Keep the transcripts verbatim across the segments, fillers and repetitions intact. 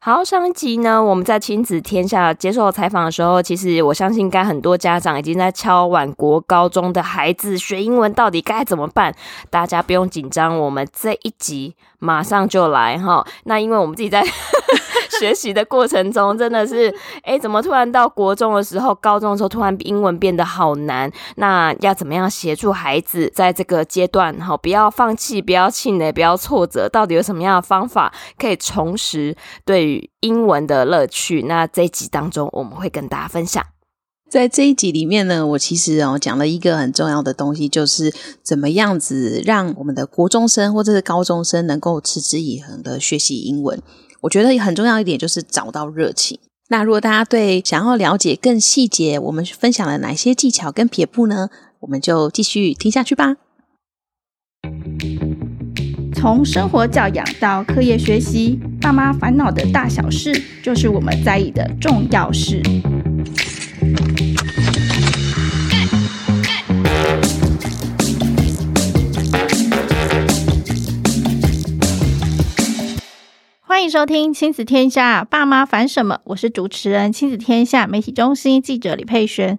好，上一集呢我们在亲子天下接受采访的时候，其实我相信应该很多家长已经在敲碗国高中的孩子学英文到底该怎么办。大家不用紧张，我们这一集马上就来齁。那因为我们自己在学习的过程中真的是诶、欸、怎么突然到国中的时候高中的时候突然英文变得好难，那要怎么样协助孩子在这个阶段齁，不要放弃，不要气馁，不要挫折，到底有什么样的方法可以重拾对于英文的乐趣。那这一集当中我们会跟大家分享。在这一集里面呢，我其实哦讲了一个很重要的东西，就是怎么样子让我们的国中生或者是高中生能够持之以恒的学习英文。我觉得很重要一点就是找到热情。那如果大家对想要了解更细节我们分享了哪些技巧跟撇步呢，我们就继续听下去吧。从生活教养到课业学习，爸妈烦恼的大小事就是我们在意的重要事。欢迎收听亲子天下爸妈烦什么，我是主持人亲子天下媒体中心记者李佩璇。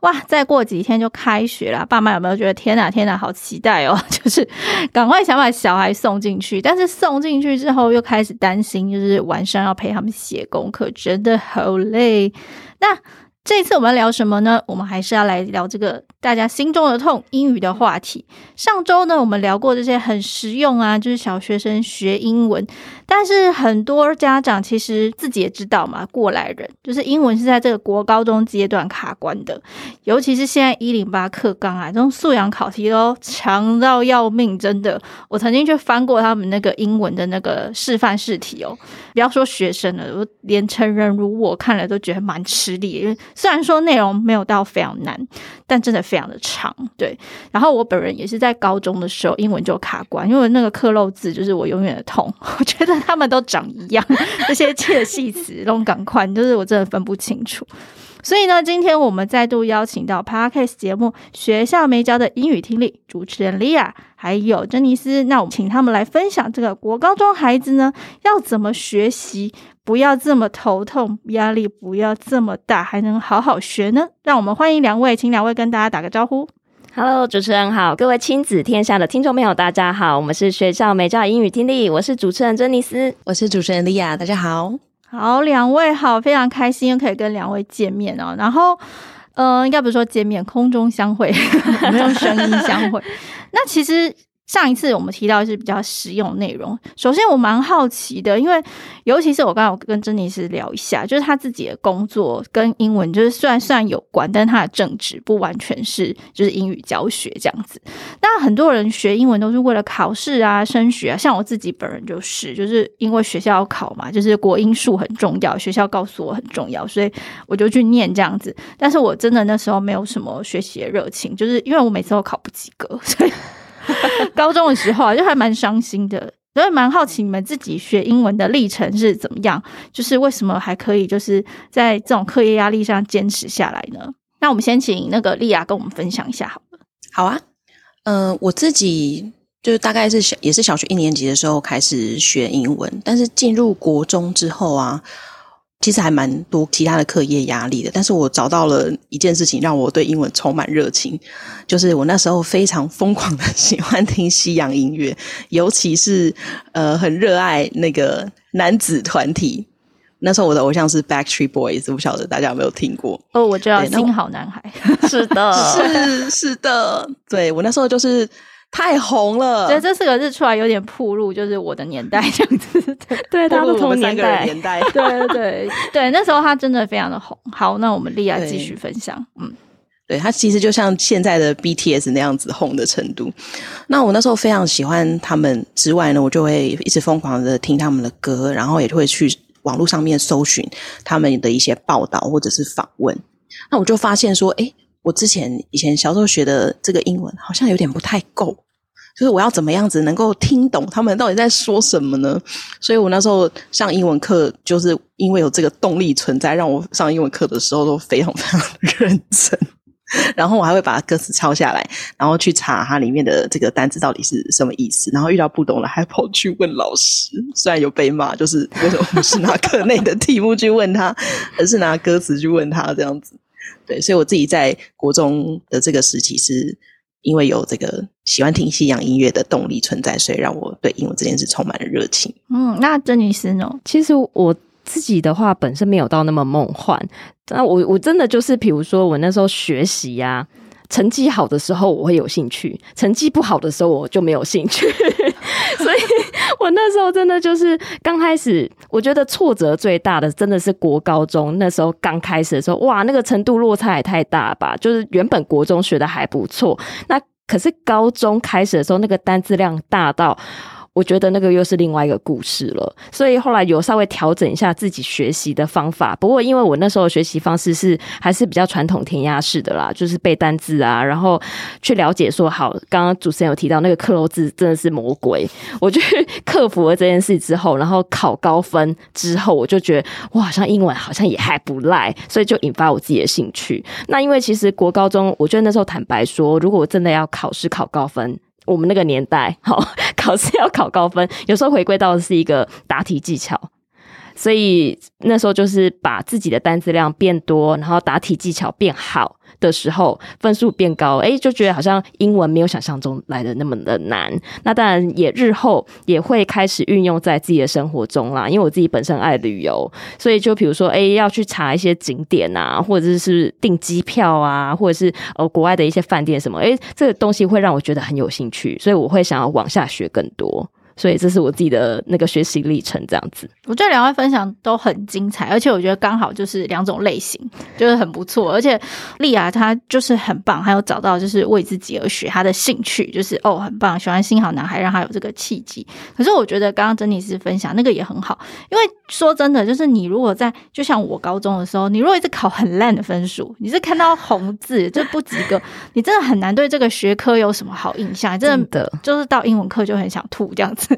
哇，再过几天就开学了，爸妈有没有觉得天哪天哪好期待哦，就是赶快想把小孩送进去，但是送进去之后又开始担心，就是晚上要陪他们写功课，真的好累。那这一次我们要聊什么呢？我们还是要来聊这个大家心中的痛，英语的话题。上周呢我们聊过这些很实用啊，就是小学生学英文，但是很多家长其实自己也知道嘛，过来人就是英文是在这个国高中阶段卡关的，尤其是现在一零八课纲啊，这种素养考题都长到要命，真的。我曾经去翻过他们那个英文的那个示范试题哦，不要说学生了，我连成人如我看了都觉得蛮吃力的，虽然说内容没有到非常难，但真的非常的长，对。然后我本人也是在高中的时候英文就卡关，因为那个克漏字就是我永远的痛，我觉得他们都长一样，这些切细词都赶快，就是我真的分不清楚。所以呢，今天我们再度邀请到 Podcast 节目《学校没教的英语听力》主持人 Leah 还有珍妮斯，那我们请他们来分享这个国高中孩子呢要怎么学习，不要这么头痛，压力不要这么大，还能好好学呢？让我们欢迎两位，请两位跟大家打个招呼。Hello， 主持人好，各位亲子天下的听众朋友，大家好，我们是学校没教的英语听力，我是主持人珍妮斯，我是主持人 Leah， 大家好。好，两位好，非常开心又可以跟两位见面哦。然后，呃，应该不是说见面，空中相会，我们用声音相会。那其实上一次我们提到的是比较实用内容。首先，我蛮好奇的，因为尤其是我刚刚有跟珍妮斯聊一下，就是他自己的工作跟英文，就是虽然虽然有关，但他的正职不完全是就是英语教学这样子。那很多人学英文都是为了考试啊、升学啊，像我自己本人就是，就是因为学校要考嘛，就是国英数很重要，学校告诉我很重要，所以我就去念这样子。但是我真的那时候没有什么学习的热情，就是因为我每次都考不及格，所以高中的时候啊，就还蛮伤心的。所以蛮好奇你们自己学英文的历程是怎么样，就是为什么还可以就是在这种课业压力上坚持下来呢？那我们先请那个莉亚跟我们分享一下好了。好啊，呃，我自己就是大概是小也是小学一年级的时候开始学英文，但是进入国中之后啊，其实还蛮多其他的课业压力的，但是我找到了一件事情让我对英文充满热情，就是我那时候非常疯狂的喜欢听西洋音乐，尤其是呃很热爱那个男子团体。那时候我的偶像是 Backstreet Boys， 不晓得大家有没有听过？哦，我知道，新好男孩。是的，是是的，对，我那时候就是。太红了，对，这四个字出来有点暴露，就是我的年代这样子，对，对，大家都同年代，年代对对对对，那时候他真的非常的红。好，那我们莉亚继续分享，嗯，对，他其实就像现在的 B T S 那样子红的程度。那我那时候非常喜欢他们之外呢，我就会一直疯狂的听他们的歌，然后也会去网络上面搜寻他们的一些报道或者是访问。那我就发现说，诶，我之前以前小时候学的这个英文好像有点不太够，就是我要怎么样子能够听懂他们到底在说什么呢？所以我那时候上英文课，就是因为有这个动力存在，让我上英文课的时候都非常非常认真。然后我还会把歌词抄下来，然后去查它里面的这个单字到底是什么意思，然后遇到不懂了还跑去问老师，虽然有被骂，就是为什么不是拿课内的题目去问他而是拿歌词去问他这样子。对，所以我自己在国中的这个时期是因为有这个喜欢听西洋音乐的动力存在，所以让我对英文这件事充满了热情。嗯，那珍妮斯呢？其实我自己的话本身没有到那么梦幻，那我我真的就是比如说我那时候学习啊，成绩好的时候我会有兴趣，成绩不好的时候我就没有兴趣所以我那时候真的就是刚开始我觉得挫折最大的真的是国高中，那时候刚开始的时候，哇，那个程度落差也太大吧，就是原本国中学的还不错，那可是高中开始的时候那个单字量大到我觉得那个又是另外一个故事了，所以后来有稍微调整一下自己学习的方法。不过因为我那时候的学习方式是还是比较传统填鸭式的啦，就是背单字啊，然后去了解说，好，刚刚主持人有提到那个克漏字真的是魔鬼，我去克服了这件事之后，然后考高分之后我就觉得哇，好像英文好像也还不赖，所以就引发我自己的兴趣。那因为其实国高中我觉得那时候坦白说，如果我真的要考试考高分，我们那个年代好考试要考高分，有时候回归到的是一个答题技巧，所以那时候就是把自己的单字量变多，然后答题技巧变好的时候，分数变高，诶，就觉得好像英文没有想象中来的那么的难。那当然也日后也会开始运用在自己的生活中啦，因为我自己本身爱旅游，所以就比如说诶，要去查一些景点啊，或者是订机票啊，或者是呃国外的一些饭店什么，诶，这个东西会让我觉得很有兴趣，所以我会想要往下学更多。所以这是我自己的那个学习历程这样子。我觉得两位分享都很精彩，而且我觉得刚好就是两种类型，就是很不错。而且莉亚她就是很棒，还有找到就是为自己而学，她的兴趣就是哦很棒，喜欢新好男孩，让她有这个契机。可是我觉得刚刚珍妮斯分享那个也很好，因为说真的，就是你如果在就像我高中的时候，你如果一直考很烂的分数，你是看到红字就不及格，你真的很难对这个学科有什么好印象，真的就是到英文课就很想吐这样子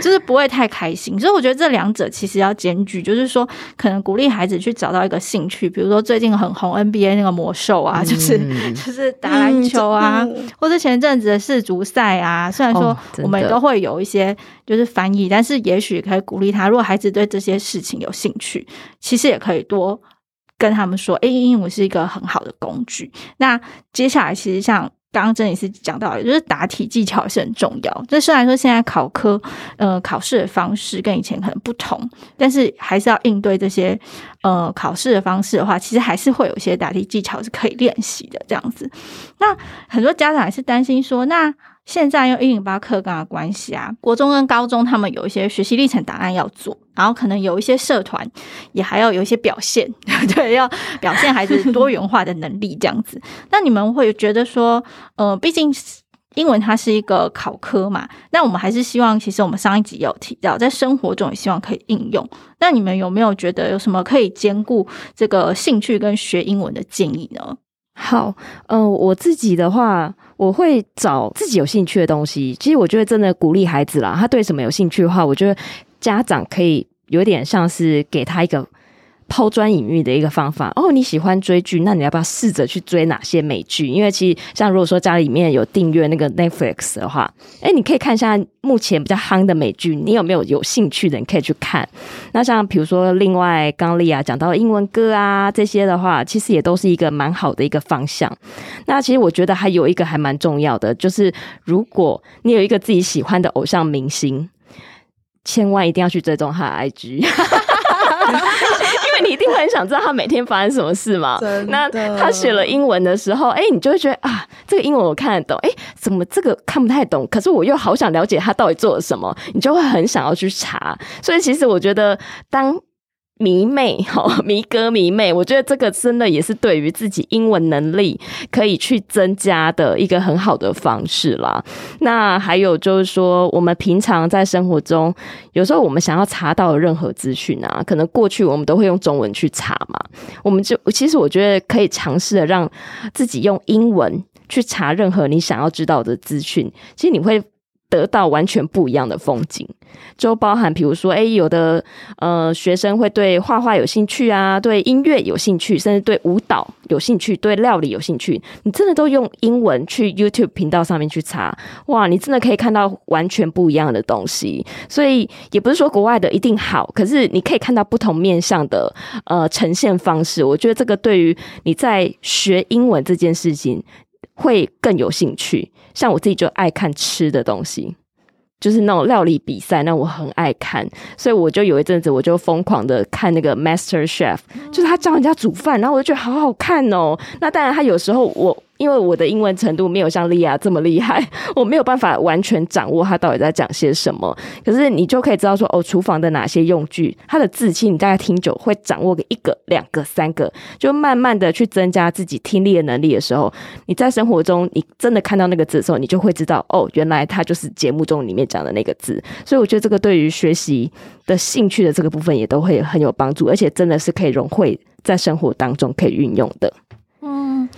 就是不会太开心。所以我觉得这两者其实要兼具，就是说可能鼓励孩子去找到一个兴趣，比如说最近很红 N B A 那个魔兽啊，就是、嗯、就是打篮球啊、嗯、或者前阵子的世足赛啊，虽然说我们都会有一些就是翻译、哦、但是也许可以鼓励他，如果孩子对这些事情有兴趣，其实也可以多跟他们说诶，英文是一个很好的工具。那接下来其实像刚刚珍妮斯讲到的，就是答题技巧是很重要，这虽然说现在考科呃考试的方式跟以前可能不同，但是还是要应对这些呃考试的方式的话，其实还是会有一些答题技巧是可以练习的这样子。那很多家长还是担心说，那现在用一零八课纲的关系啊，国中跟高中他们有一些学习历程档案要做，然后可能有一些社团也还要有一些表现对，要表现孩子多元化的能力这样子那你们会觉得说呃，毕竟英文它是一个考科嘛，那我们还是希望，其实我们上一集也有提到，在生活中也希望可以应用，那你们有没有觉得有什么可以兼顾这个兴趣跟学英文的建议呢？好，呃，我自己的话，我会找自己有兴趣的东西。其实我觉得真的鼓励孩子啦，他对什么有兴趣的话，我觉得家长可以有点像是给他一个抛砖引玉的一个方法。哦，你喜欢追剧，那你要不要试着去追哪些美剧？因为其实像如果说家里面有订阅那个 Netflix 的话，诶，你可以看一下目前比较夯的美剧，你有没有有兴趣的，你可以去看。那像比如说另外刚莉亚讲到英文歌啊这些的话，其实也都是一个蛮好的一个方向。那其实我觉得还有一个还蛮重要的，就是如果你有一个自己喜欢的偶像明星，千万一定要去追踪他的 I G 因为你一定会很想知道他每天发生什么事嘛。那他写了英文的时候，哎、欸，你就会觉得啊，这个英文我看得懂，哎、欸，怎么这个看不太懂？可是我又好想了解他到底做了什么，你就会很想要去查。所以其实我觉得，当迷妹、迷哥、迷妹，我觉得这个真的也是对于自己英文能力可以去增加的一个很好的方式啦。那还有就是说，我们平常在生活中，有时候我们想要查到的任何资讯啊，可能过去我们都会用中文去查嘛，我们就其实我觉得可以尝试的让自己用英文去查任何你想要知道的资讯，其实你会得到完全不一样的风景，就包含比如说诶有的呃学生会对画画有兴趣啊，对音乐有兴趣，甚至对舞蹈有兴趣，对料理有兴趣，你真的都用英文去 YouTube 频道上面去查，哇，你真的可以看到完全不一样的东西。所以也不是说国外的一定好，可是你可以看到不同面向的呃呈现方式，我觉得这个对于你在学英文这件事情会更有兴趣。像我自己就爱看吃的东西，就是那种料理比赛，那我很爱看，所以我就有一阵子我就疯狂的看那个 MasterChef， 就是他教人家煮饭，然后我就觉得好好看哦。那当然他有时候我因为我的英文程度没有像 Leah 这么厉害，我没有办法完全掌握他到底在讲些什么，可是你就可以知道说哦，厨房的哪些用具，他的字迹你大概听久会掌握个一个两个三个，就慢慢的去增加自己听力的能力的时候，你在生活中你真的看到那个字的时候，你就会知道哦，原来他就是节目中里面讲的那个字。所以我觉得这个对于学习的兴趣的这个部分也都会很有帮助，而且真的是可以融会在生活当中可以运用的。嗯，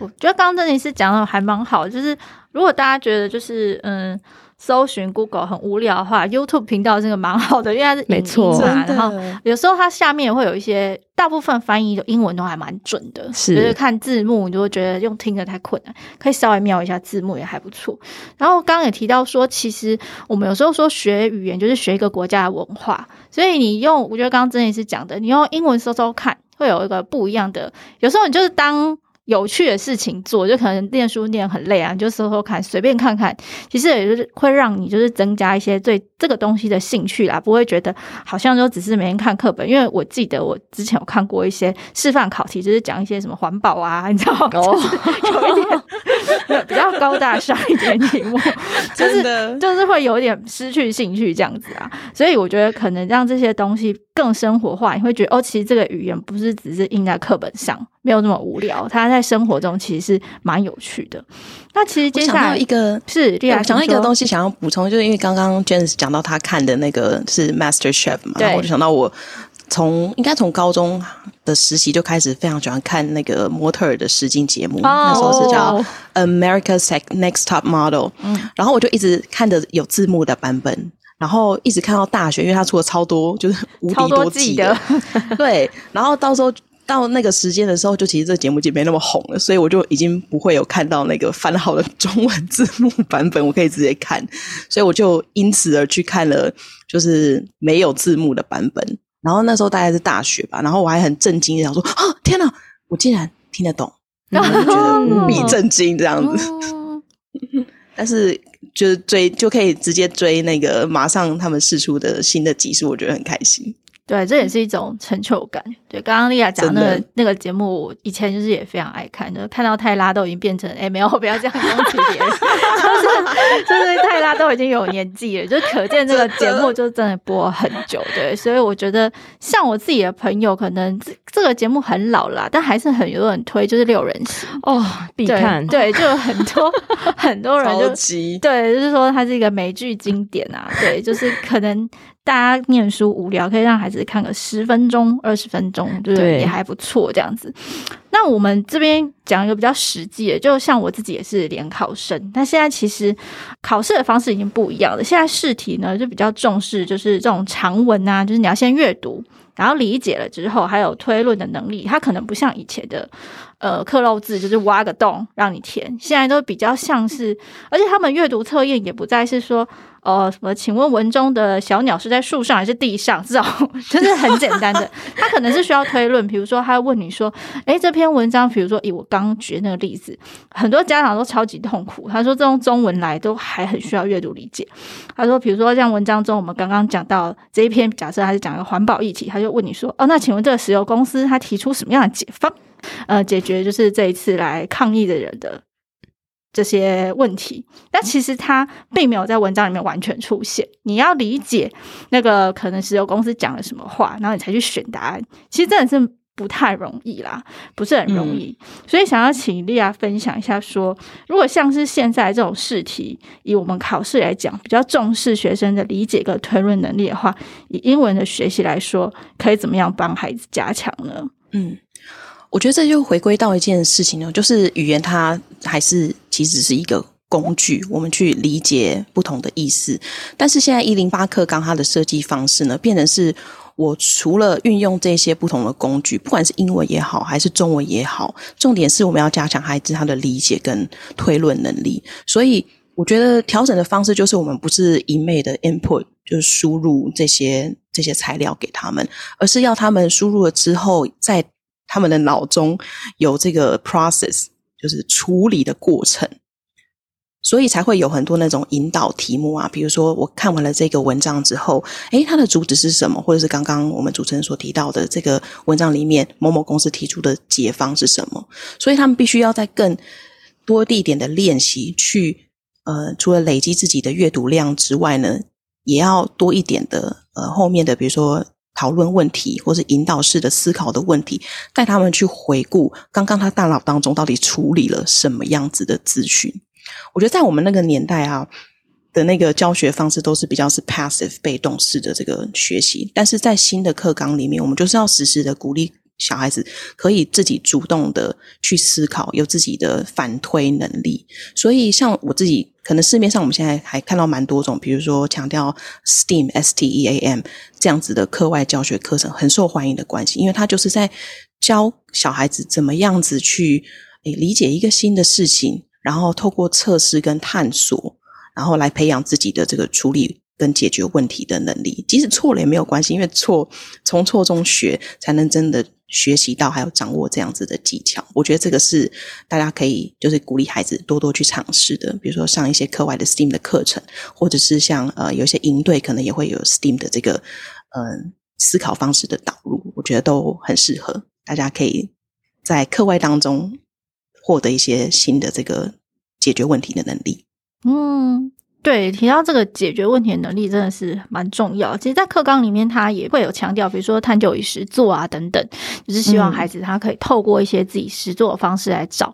我觉得刚刚珍妮是讲的还蛮好，就是如果大家觉得就是嗯搜寻 Google 很无聊的话， YouTube 频道这个蛮好的，因为它是影音嘛，然后有时候它下面也会有一些，大部分翻译的英文都还蛮准的，是就是看字幕你就会觉得用听的太困难，可以稍微瞄一下字幕也还不错。然后刚刚也提到说，其实我们有时候说学语言就是学一个国家的文化，所以你用，我觉得刚刚珍妮是讲的，你用英文搜搜看会有一个不一样的，有时候你就是当有趣的事情做，就可能念书念很累啊，你就搜搜看，随便看看，其实也就是会让你就是增加一些对这个东西的兴趣啦，不会觉得好像就只是每天看课本。因为我记得我之前有看过一些示范考题，就是讲一些什么环保啊，你知道吗？哦、就是有一点比较高大上一点题目，就是就是会有点失去兴趣这样子啊。所以我觉得可能让这些东西更生活化，你会觉得哦，其实这个语言不是只是印在课本上，没有那么无聊，它在生活中其实是蛮有趣的。那其实接下来我想到一个是我想到一个东西想要补充，就是因为刚刚 Janice 讲到她看的那个是 MasterChef 嘛，然后我就想到我从应该从高中的实习就开始非常喜欢看那个模特的试镜节目， oh, 那时候是叫 America's Next Top Model，嗯，然后我就一直看着有字幕的版本，然后一直看到大学，因为他出了超多，就是无敌多季的，对。然后到时候到那个时间的时候，就其实这节目就没那么红了，所以我就已经不会有看到那个翻好的中文字幕版本，我可以直接看，所以我就因此而去看了就是没有字幕的版本。然后那时候大概是大学吧，然后我还很震惊，想说啊，天哪，我竟然听得懂，然后就觉得无比震惊这样子。但是就追就可以直接追那个马上他们释出的新的集数，我觉得很开心。对，这也是一种成就感。对，刚刚莉亚讲那个那个节目，我以前就是也非常爱看，就是看到泰拉都已经变成哎、欸，没有，不要这样攻击别人，就是就是泰拉都已经有年纪了，就可见这个节目就真的播很久。对，所以我觉得像我自己的朋友，可能这个节目很老了，但还是很有人推，就是六人行哦，必看。对，就有很多很多人就对，就是说它是一个美剧经典啊。对，就是可能大家念书无聊，可以让孩子看个十分钟、二十分钟，就是也还不错这样子。那我们这边讲一个比较实际的，就像我自己也是联考生，但现在其实考试的方式已经不一样了。现在试题呢就比较重视就是这种长文啊，就是你要先阅读，然后理解了之后，还有推论的能力，它可能不像以前的呃克漏字，就是挖个洞让你填，现在都比较像是，而且他们阅读测验也不再是说。哦，什么？请问文中的小鸟是在树上还是地上？这种就是很简单的，他可能是需要推论。比如说，他会问你说：“哎，这篇文章，比如说以我刚举那个例子，很多家长都超级痛苦。他说，这种中文来都还很需要阅读理解。他说，比如说像文章中我们刚刚讲到这一篇，假设他是讲一个环保议题，他就问你说：哦，那请问这个石油公司他提出什么样的解方？呃，解决就是这一次来抗议的人的。”这些问题，但其实它并没有在文章里面完全出现，你要理解那个可能石油公司讲了什么话，然后你才去选答案，其实真的是不太容易啦，不是很容易、嗯、所以想要请Leah分享一下说，如果像是现在这种试题，以我们考试来讲比较重视学生的理解跟推论能力的话，以英文的学习来说，可以怎么样帮孩子加强呢？嗯，我觉得这就回归到一件事情呢，就是语言它还是其实是一个工具，我们去理解不同的意思。但是现在一零八课纲它的设计方式呢，变成是我除了运用这些不同的工具，不管是英文也好还是中文也好，重点是我们要加强孩子他的理解跟推论能力。所以我觉得调整的方式就是我们不是一昧的 input， 就是输入这些这些材料给他们，而是要他们输入了之后，在他们的脑中有这个 process， 就是处理的过程。所以才会有很多那种引导题目啊，比如说我看完了这个文章之后，诶，它的主旨是什么？或者是刚刚我们主持人所提到的这个文章里面某某公司提出的解方是什么？所以他们必须要在更多地点的练习去呃，除了累积自己的阅读量之外呢，也要多一点的呃后面的，比如说讨论问题或是引导式的思考的问题，带他们去回顾刚刚他大脑当中到底处理了什么样子的资讯。我觉得在我们那个年代啊的那个教学方式都是比较是 passive 被动式的这个学习，但是在新的课纲里面，我们就是要实时的鼓励小孩子可以自己主动的去思考，有自己的反推能力。所以像我自己可能市面上我们现在还看到蛮多种，比如说强调 STEAM S T E A M 这样子的课外教学课程很受欢迎的关系，因为它就是在教小孩子怎么样子去诶理解一个新的事情，然后透过测试跟探索，然后来培养自己的这个处理跟解决问题的能力。即使错了也没有关系，因为错从错中学才能真的学习到还有掌握这样子的技巧。我觉得这个是大家可以就是鼓励孩子多多去尝试的，比如说上一些课外的 STEAM 的课程，或者是像呃有一些营队可能也会有 STEAM 的这个嗯、呃、思考方式的导入，我觉得都很适合大家可以在课外当中获得一些新的这个解决问题的能力。嗯，对，提到这个解决问题的能力真的是蛮重要。其实在课纲里面它也会有强调，比如说探究与实作啊等等，就是希望孩子他可以透过一些自己实作的方式来找、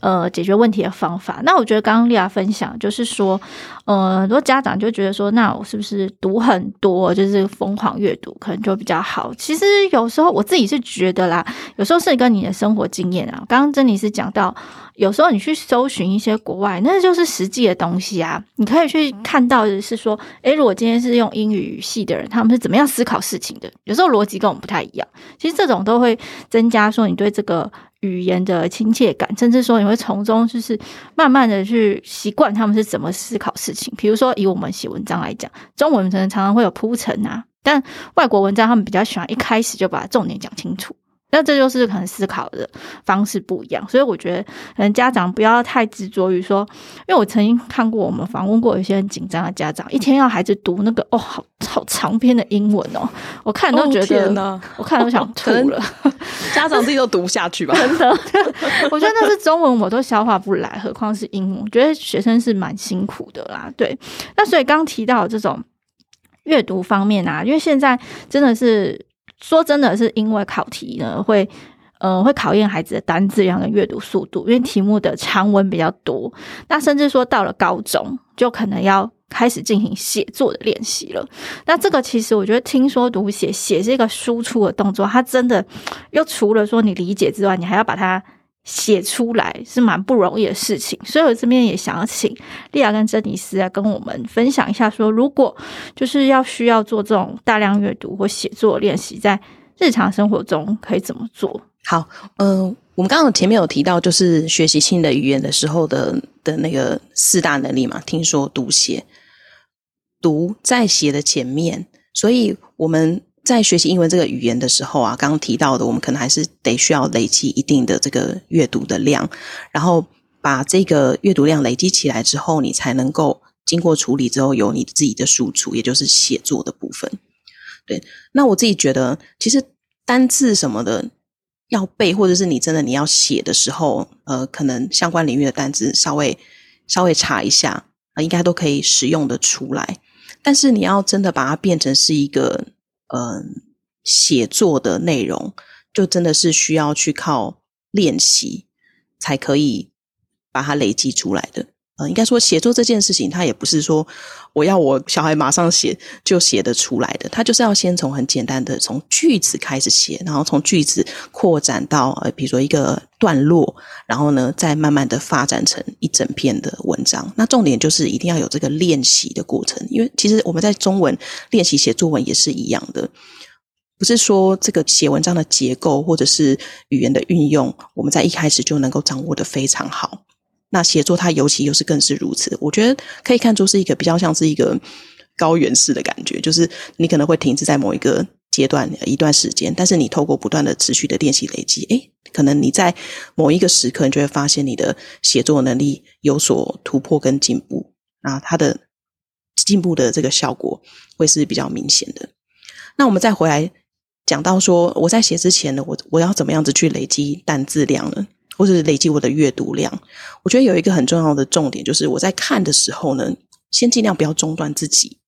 嗯、呃解决问题的方法。那我觉得刚刚Leah分享就是说呃，很多家长就觉得说那我是不是读很多就是疯狂阅读可能就比较好。其实有时候我自己是觉得啦，有时候是跟你的生活经验啊，刚刚珍妮是讲到有时候你去搜寻一些国外那就是实际的东西啊，你可以去看到的是说诶，如果今天是用英语语系的人他们是怎么样思考事情的，有时候逻辑跟我们不太一样，其实这种都会增加说你对这个语言的亲切感，甚至说你会从中就是慢慢的去习惯他们是怎么思考事情。比如说以我们写文章来讲，中文常常会有铺陈啊，但外国文章他们比较喜欢一开始就把重点讲清楚，那这就是可能思考的方式不一样。所以我觉得可能家长不要太执着于说，因为我曾经看过我们访问过有些很紧张的家长一天要孩子读那个哦好好长篇的英文哦，我看都觉得、哦、我看都想吐了、哦、家长自己都读不下去吧真的，我觉得那是中文我都消化不来，何况是英文，我觉得学生是蛮辛苦的啦。对，那所以刚提到这种阅读方面啊，因为现在真的是说真的是因为考题呢会呃，会考验孩子的单字量跟阅读速度，因为题目的长文比较多，那甚至说到了高中就可能要开始进行写作的练习了。那这个其实我觉得听说读写写是一个输出的动作，它真的又除了说你理解之外，你还要把它写出来，是蛮不容易的事情。所以我这边也想要请Leah跟珍妮斯来跟我们分享一下说，如果就是要需要做这种大量阅读或写作练习，在日常生活中可以怎么做好。嗯、呃，我们刚刚前面有提到就是学习新的语言的时候的的那个四大能力嘛，听说读写，读在写的前面，所以我们在学习英文这个语言的时候啊，刚刚提到的我们可能还是得需要累积一定的这个阅读的量，然后把这个阅读量累积起来之后，你才能够经过处理之后有你自己的输出，也就是写作的部分。对，那我自己觉得其实单字什么的要背，或者是你真的你要写的时候呃，可能相关领域的单字稍微稍微查一下、呃、应该都可以使用的出来，但是你要真的把它变成是一个嗯，写作的内容就真的是需要去靠练习才可以把它累积出来的。呃，应该说写作这件事情它也不是说我要我小孩马上写就写得出来的，它就是要先从很简单的从句子开始写，然后从句子扩展到呃，比如说一个段落，然后呢再慢慢的发展成一整篇的文章。那重点就是一定要有这个练习的过程，因为其实我们在中文练习写作文也是一样的，不是说这个写文章的结构或者是语言的运用我们在一开始就能够掌握得非常好，那写作它尤其又是更是如此。我觉得可以看出是一个比较像是一个高原式的感觉，就是你可能会停滞在某一个阶段一段时间，但是你透过不断的持续的练习累积，诶，可能你在某一个时刻你就会发现你的写作能力有所突破跟进步，那它的进步的这个效果会是比较明显的。那我们再回来讲到说我在写之前呢，我我要怎么样子去累积单字量呢，或是累积我的阅读量。我觉得有一个很重要的重点，就是我在看的时候呢，先尽量不要中断自己，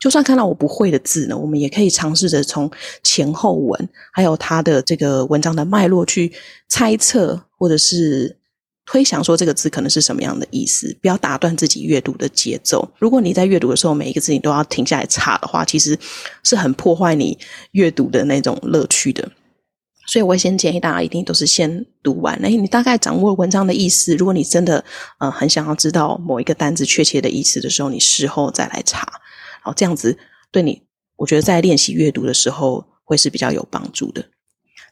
就算看到我不会的字呢，我们也可以尝试着从前后文还有它的这个文章的脉络去猜测或者是推想说这个字可能是什么样的意思，不要打断自己阅读的节奏。如果你在阅读的时候每一个字你都要停下来查的话，其实是很破坏你阅读的那种乐趣的。所以我会先建议大家一定都是先读完，你大概掌握文章的意思，如果你真的呃很想要知道某一个单字确切的意思的时候，你事后再来查，然后这样子对你我觉得在练习阅读的时候会是比较有帮助的。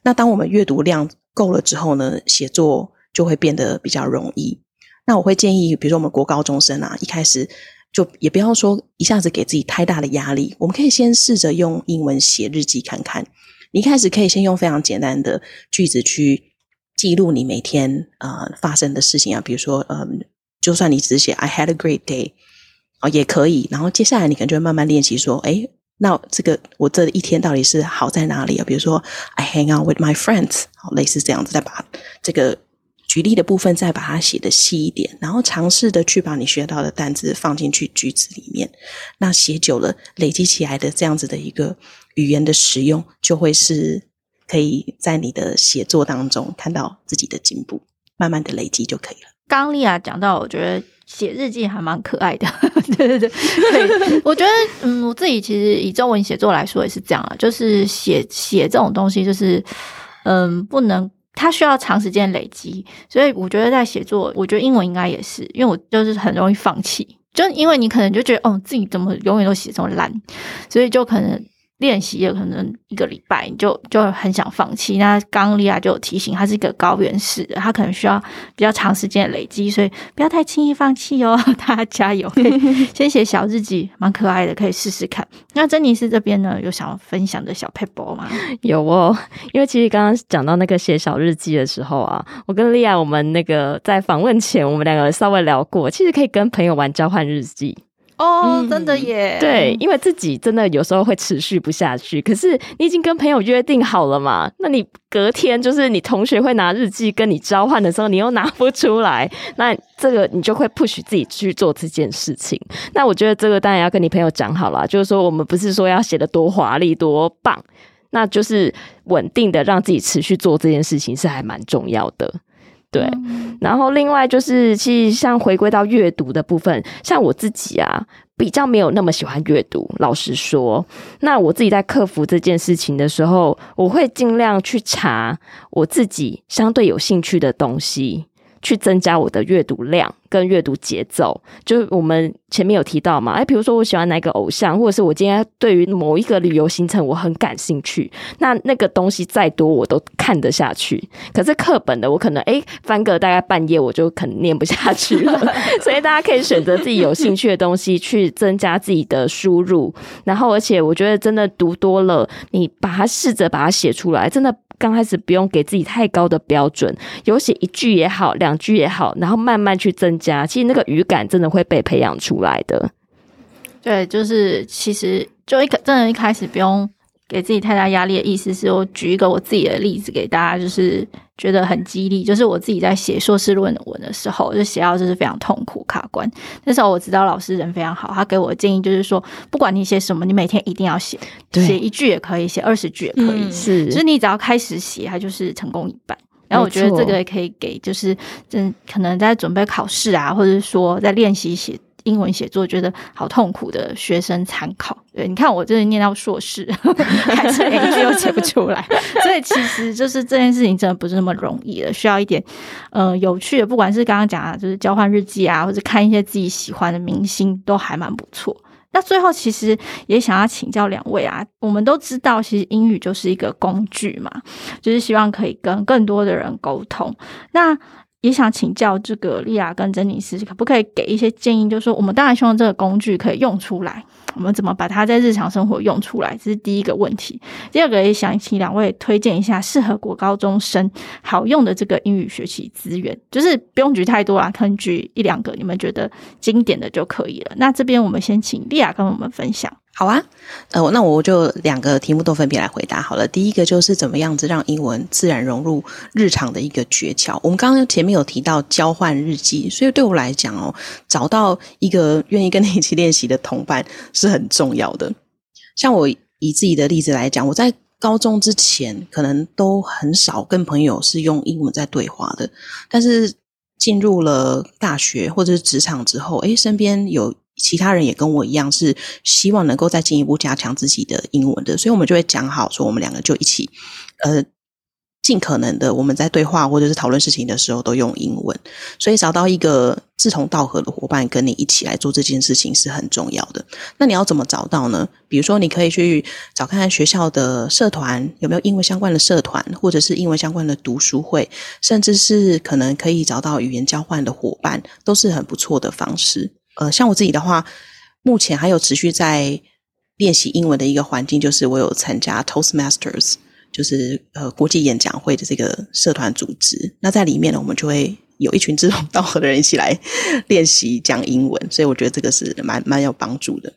那当我们阅读量够了之后呢，写作就会变得比较容易。那我会建议比如说我们国高中生啊，一开始就也不要说一下子给自己太大的压力，我们可以先试着用英文写日记看看。你一开始可以先用非常简单的句子去记录你每天呃发生的事情啊，比如说嗯、呃，就算你只写 I had a great day、哦、也可以，然后接下来你可能就会慢慢练习说，诶，那这个我这一天到底是好在哪里啊？比如说 I hang out with my friends、哦、类似这样子，再把这个举例的部分再把它写得细一点，然后尝试的去把你学到的单字放进去句子里面，那写久了累积起来的这样子的一个语言的使用，就会是可以在你的写作当中看到自己的进步，慢慢的累积就可以了。刚丽亚讲到我觉得写日记还蛮可爱的对对 对, 对我觉得嗯，我自己其实以中文写作来说也是这样啦，就是写写这种东西就是嗯，不能它需要长时间累积，所以我觉得在写作，我觉得英文应该也是，因为我就是很容易放弃，就因为你可能就觉得哦，自己怎么永远都写这么烂，所以就可能练习也可能一个礼拜你就就很想放弃。那刚莉亚就有提醒，它是一个高原式的，它可能需要比较长时间累积，所以不要太轻易放弃哦，大家加油！可以先写小日记，蛮可爱的，可以试试看。那珍妮斯这边呢，有想分享的小撇步吗？有哦，因为其实刚刚讲到那个写小日记的时候啊，我跟莉亚我们那个在访问前，我们两个稍微聊过，其实可以跟朋友玩交换日记。哦、oh, 真的耶、嗯、对，因为自己真的有时候会持续不下去，可是你已经跟朋友约定好了嘛，那你隔天就是你同学会拿日记跟你交换的时候你又拿不出来，那这个你就会 push 自己去做这件事情。那我觉得这个当然要跟你朋友讲好啦，就是说我们不是说要写得多华丽多棒，那就是稳定的让自己持续做这件事情是还蛮重要的。对，然后另外就是其实像回归到阅读的部分，像我自己啊比较没有那么喜欢阅读，老实说，那我自己在克服这件事情的时候，我会尽量去查我自己相对有兴趣的东西，去增加我的阅读量跟阅读节奏。就是我们前面有提到嘛，哎，比如说我喜欢哪个偶像，或者是我今天对于某一个旅游行程我很感兴趣，那那个东西再多我都看得下去，可是课本的我可能哎翻个大概半页我就可能念不下去了所以大家可以选择自己有兴趣的东西去增加自己的输入，然后而且我觉得真的读多了，你把它试着把它写出来，真的刚开始不用给自己太高的标准，有写一句也好两句也好，然后慢慢去增加，其实那个语感真的会被培养出来的。对，就是其实就一真的一开始不用给自己太大压力的意思是，我举一个我自己的例子给大家，就是觉得很激励，就是我自己在写硕士论文的时候就写到就是非常痛苦卡关，那时候我指导老师人非常好，他给我的建议就是说不管你写什么你每天一定要写，写一句也可以，写二十句也可以、嗯、是，就是你只要开始写它就是成功一半。然后我觉得这个也可以给就是可能在准备考试啊，或者说在练习写英文写作觉得好痛苦的学生参考。对，你看我真的念到硕士还是一句又写不出来所以其实就是这件事情真的不是那么容易的，需要一点呃有趣的，不管是刚刚讲的就是交换日记啊，或者看一些自己喜欢的明星都还蛮不错。那最后其实也想要请教两位啊，我们都知道其实英语就是一个工具嘛，就是希望可以跟更多的人沟通，那也想请教这个莉亚跟珍妮斯可不可以给一些建议，就是说我们当然希望这个工具可以用出来，我们怎么把它在日常生活用出来，这是第一个问题。第二个也想请两位推荐一下适合国高中生好用的这个英语学习资源，就是不用举太多啦，可能举一两个你们觉得经典的就可以了。那这边我们先请莉亚跟我们分享。好啊，呃，那我就两个题目都分别来回答好了。第一个就是怎么样子让英文自然融入日常的一个诀窍。我们刚刚前面有提到交换日记，所以对我来讲哦，找到一个愿意跟你一起练习的同伴是很重要的。像我以自己的例子来讲，我在高中之前可能都很少跟朋友是用英文在对话的，但是进入了大学或者是职场之后，诶，身边有其他人也跟我一样是希望能够再进一步加强自己的英文的，所以我们就会讲好说我们两个就一起呃，尽可能的我们在对话或者是讨论事情的时候都用英文，所以找到一个志同道合的伙伴跟你一起来做这件事情是很重要的。那你要怎么找到呢？比如说你可以去找看看学校的社团有没有英文相关的社团，或者是英文相关的读书会，甚至是可能可以找到语言交换的伙伴，都是很不错的方式。呃，像我自己的话，目前还有持续在练习英文的一个环境，就是我有参加 Toastmasters， 就是呃国际演讲会的这个社团组织。那在里面呢，我们就会有一群志同道合的人一起来练习讲英文，所以我觉得这个是蛮蛮有帮助的。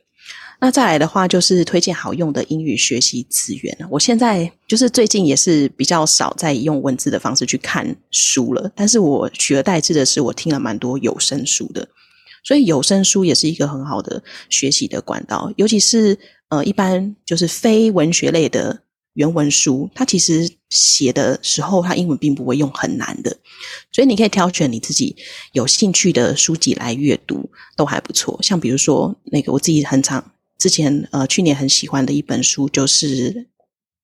那再来的话就是推荐好用的英语学习资源。我现在就是最近也是比较少在用文字的方式去看书了，但是我取而代之的是我听了蛮多有声书的。所以有声书也是一个很好的学习的管道，尤其是呃，一般就是非文学类的原文书，它其实写的时候它英文并不会用很难的，所以你可以挑选你自己有兴趣的书籍来阅读，都还不错。像比如说那个我自己很常之前呃去年很喜欢的一本书就是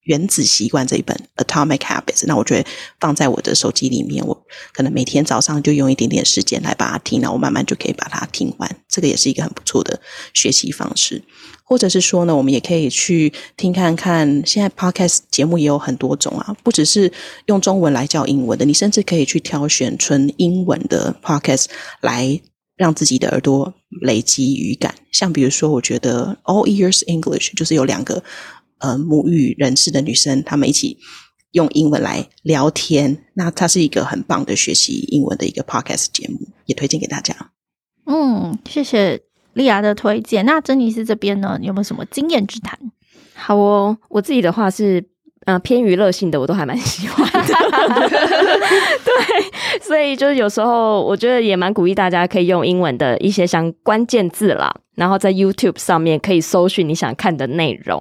原子习惯这一本 Atomic Habits， 那我觉得放在我的手机里面，我可能每天早上就用一点点时间来把它听，然后我慢慢就可以把它听完，这个也是一个很不错的学习方式。或者是说呢，我们也可以去听看看，现在 podcast 节目也有很多种啊，不只是用中文来教英文的，你甚至可以去挑选纯英文的 podcast 来让自己的耳朵累积语感。像比如说我觉得 All Ears English 就是有两个呃，母语人士的女生，她们一起用英文来聊天，那它是一个很棒的学习英文的一个 podcast 节目，也推荐给大家。嗯，谢谢莉亚的推荐。那珍妮斯这边呢，你有没有什么经验之谈？好哦，我自己的话是呃，偏娱乐性的我都还蛮喜欢的对，所以就是有时候我觉得也蛮鼓励大家可以用英文的一些像关键字啦，然后在 YouTube 上面可以搜寻你想看的内容，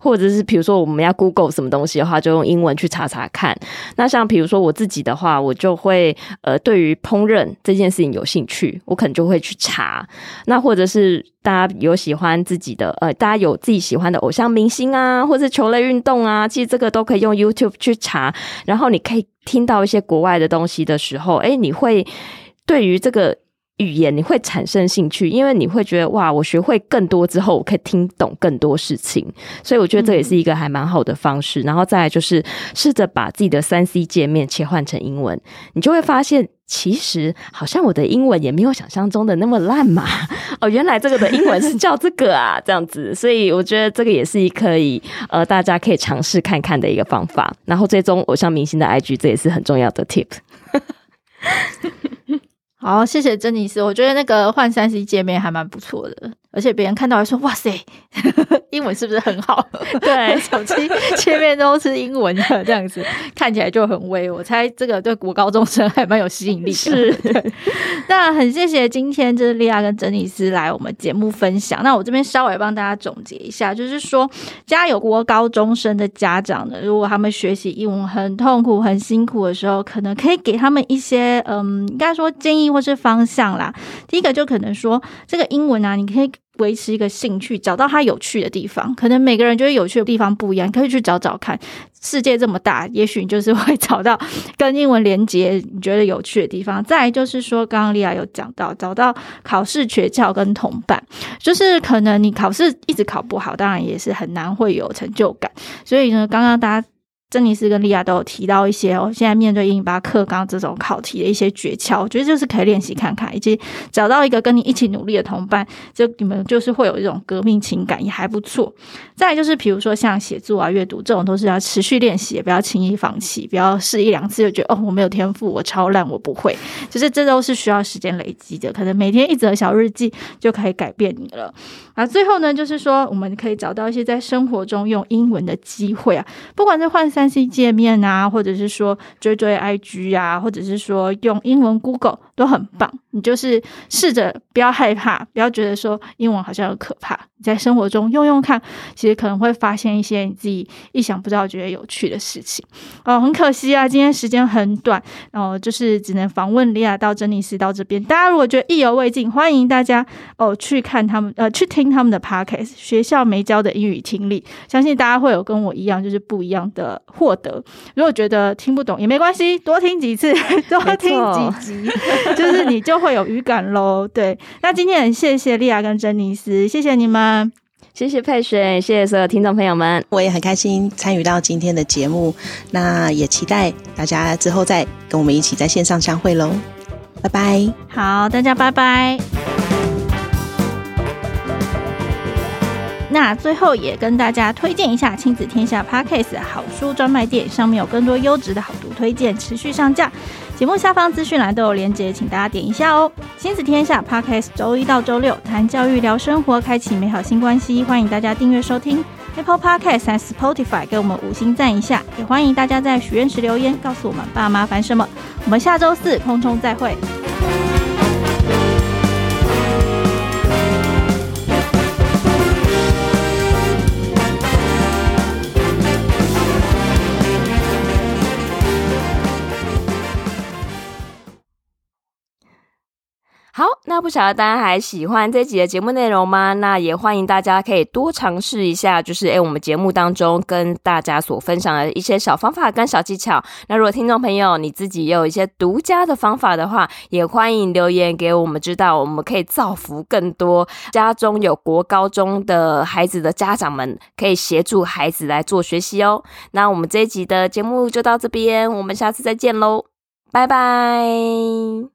或者是比如说我们要 Google 什么东西的话就用英文去查查看。那像比如说我自己的话，我就会呃，对于烹饪这件事情有兴趣，我可能就会去查。那或者是大家有喜欢自己的呃，大家有自己喜欢的偶像明星啊，或是球类运动啊，其实这个都可以用 YouTube 去查，然后你可以听到一些国外的东西的时候，诶，你会对于这个语言你会产生兴趣，因为你会觉得哇，我学会更多之后我可以听懂更多事情，所以我觉得这也是一个还蛮好的方式、嗯、然后再来就是试着把自己的 三 C 界面切换成英文，你就会发现其实好像我的英文也没有想象中的那么烂嘛，哦，原来这个的英文是叫这个啊这样子，所以我觉得这个也是可以呃，大家可以尝试看看的一个方法，然后追踪偶像明星的 I G 这也是很重要的 tip 好，谢谢珍妮斯，我觉得那个换 三 C 界面还蛮不错的，而且别人看到还说哇塞英文是不是很好对手机前面都是英文的这样子看起来就很威，我猜这个对国高中生还蛮有吸引力的是那很谢谢今天就是莉亚跟珍妮斯来我们节目分享，那我这边稍微帮大家总结一下，就是说家有国高中生的家长呢，如果他们学习英文很痛苦很辛苦的时候，可能可以给他们一些嗯，应该说建议或是方向啦。第一个就可能说这个英文啊，你可以维持一个兴趣，找到他有趣的地方，可能每个人觉得有趣的地方不一样，可以去找找看，世界这么大，也许你就是会找到跟英文连结你觉得有趣的地方。再来就是说刚刚莉亚有讲到找到考试诀窍跟同伴，就是可能你考试一直考不好，当然也是很难会有成就感，所以呢刚刚大家珍妮斯跟莉亚都有提到一些、哦、现在面对一零八课纲这种考题的一些诀窍，我觉得就是可以练习看看，以及找到一个跟你一起努力的同伴，就你们就是会有一种革命情感，也还不错。再来就是比如说像写作啊、阅读这种都是要持续练习，也不要轻易放弃，不要试一两次就觉得哦我没有天赋，我超烂，我不会，就是这都是需要时间累积的，可能每天一则小日记就可以改变你了。啊，最后呢就是说我们可以找到一些在生活中用英文的机会啊，不管是换三三 C 界面啊，或者是说追追 I G 啊，或者是说用英文 Google 都很棒，你就是试着不要害怕，不要觉得说英文好像很可怕，你在生活中用用看，其实可能会发现一些你自己意想不到觉得有趣的事情。哦，很可惜啊，今天时间很短，哦，就是只能访问莉亚到珍妮斯到这边。大家如果觉得意犹未尽，欢迎大家哦去看他们呃去听他们的 Podcast 学校没教的英语听力，相信大家会有跟我一样就是不一样的获得。如果觉得听不懂也没关系，多听几次，多听几集就是你就会有语感咯。对，那今天很谢谢莉亚跟珍妮斯，谢谢你们，谢谢佩璇，谢谢所有听众朋友们，我也很开心参与到今天的节目，那也期待大家之后再跟我们一起在线上相会咯。拜拜。好，大家拜拜。那最后也跟大家推荐一下亲子天下 Podcast 好书专卖店，上面有更多优质的好读推荐持续上架，节目下方资讯栏都有连结，请大家点一下哦。亲子天下 Podcast 周一到周六谈教育聊生活，开启美好新关系，欢迎大家订阅收听 Apple Podcast 和 Spotify 给我们五星赞一下，也欢迎大家在许愿池留言告诉我们爸妈烦什么，我们下周四空中再会。好，那不晓得大家还喜欢这集的节目内容吗？那也欢迎大家可以多尝试一下，就是诶、欸、我们节目当中跟大家所分享的一些小方法跟小技巧。那如果听众朋友你自己也有一些独家的方法的话，也欢迎留言给我们知道，我们可以造福更多家中有国高中的孩子的家长们，可以协助孩子来做学习哦。那我们这一集的节目就到这边，我们下次再见咯，拜拜。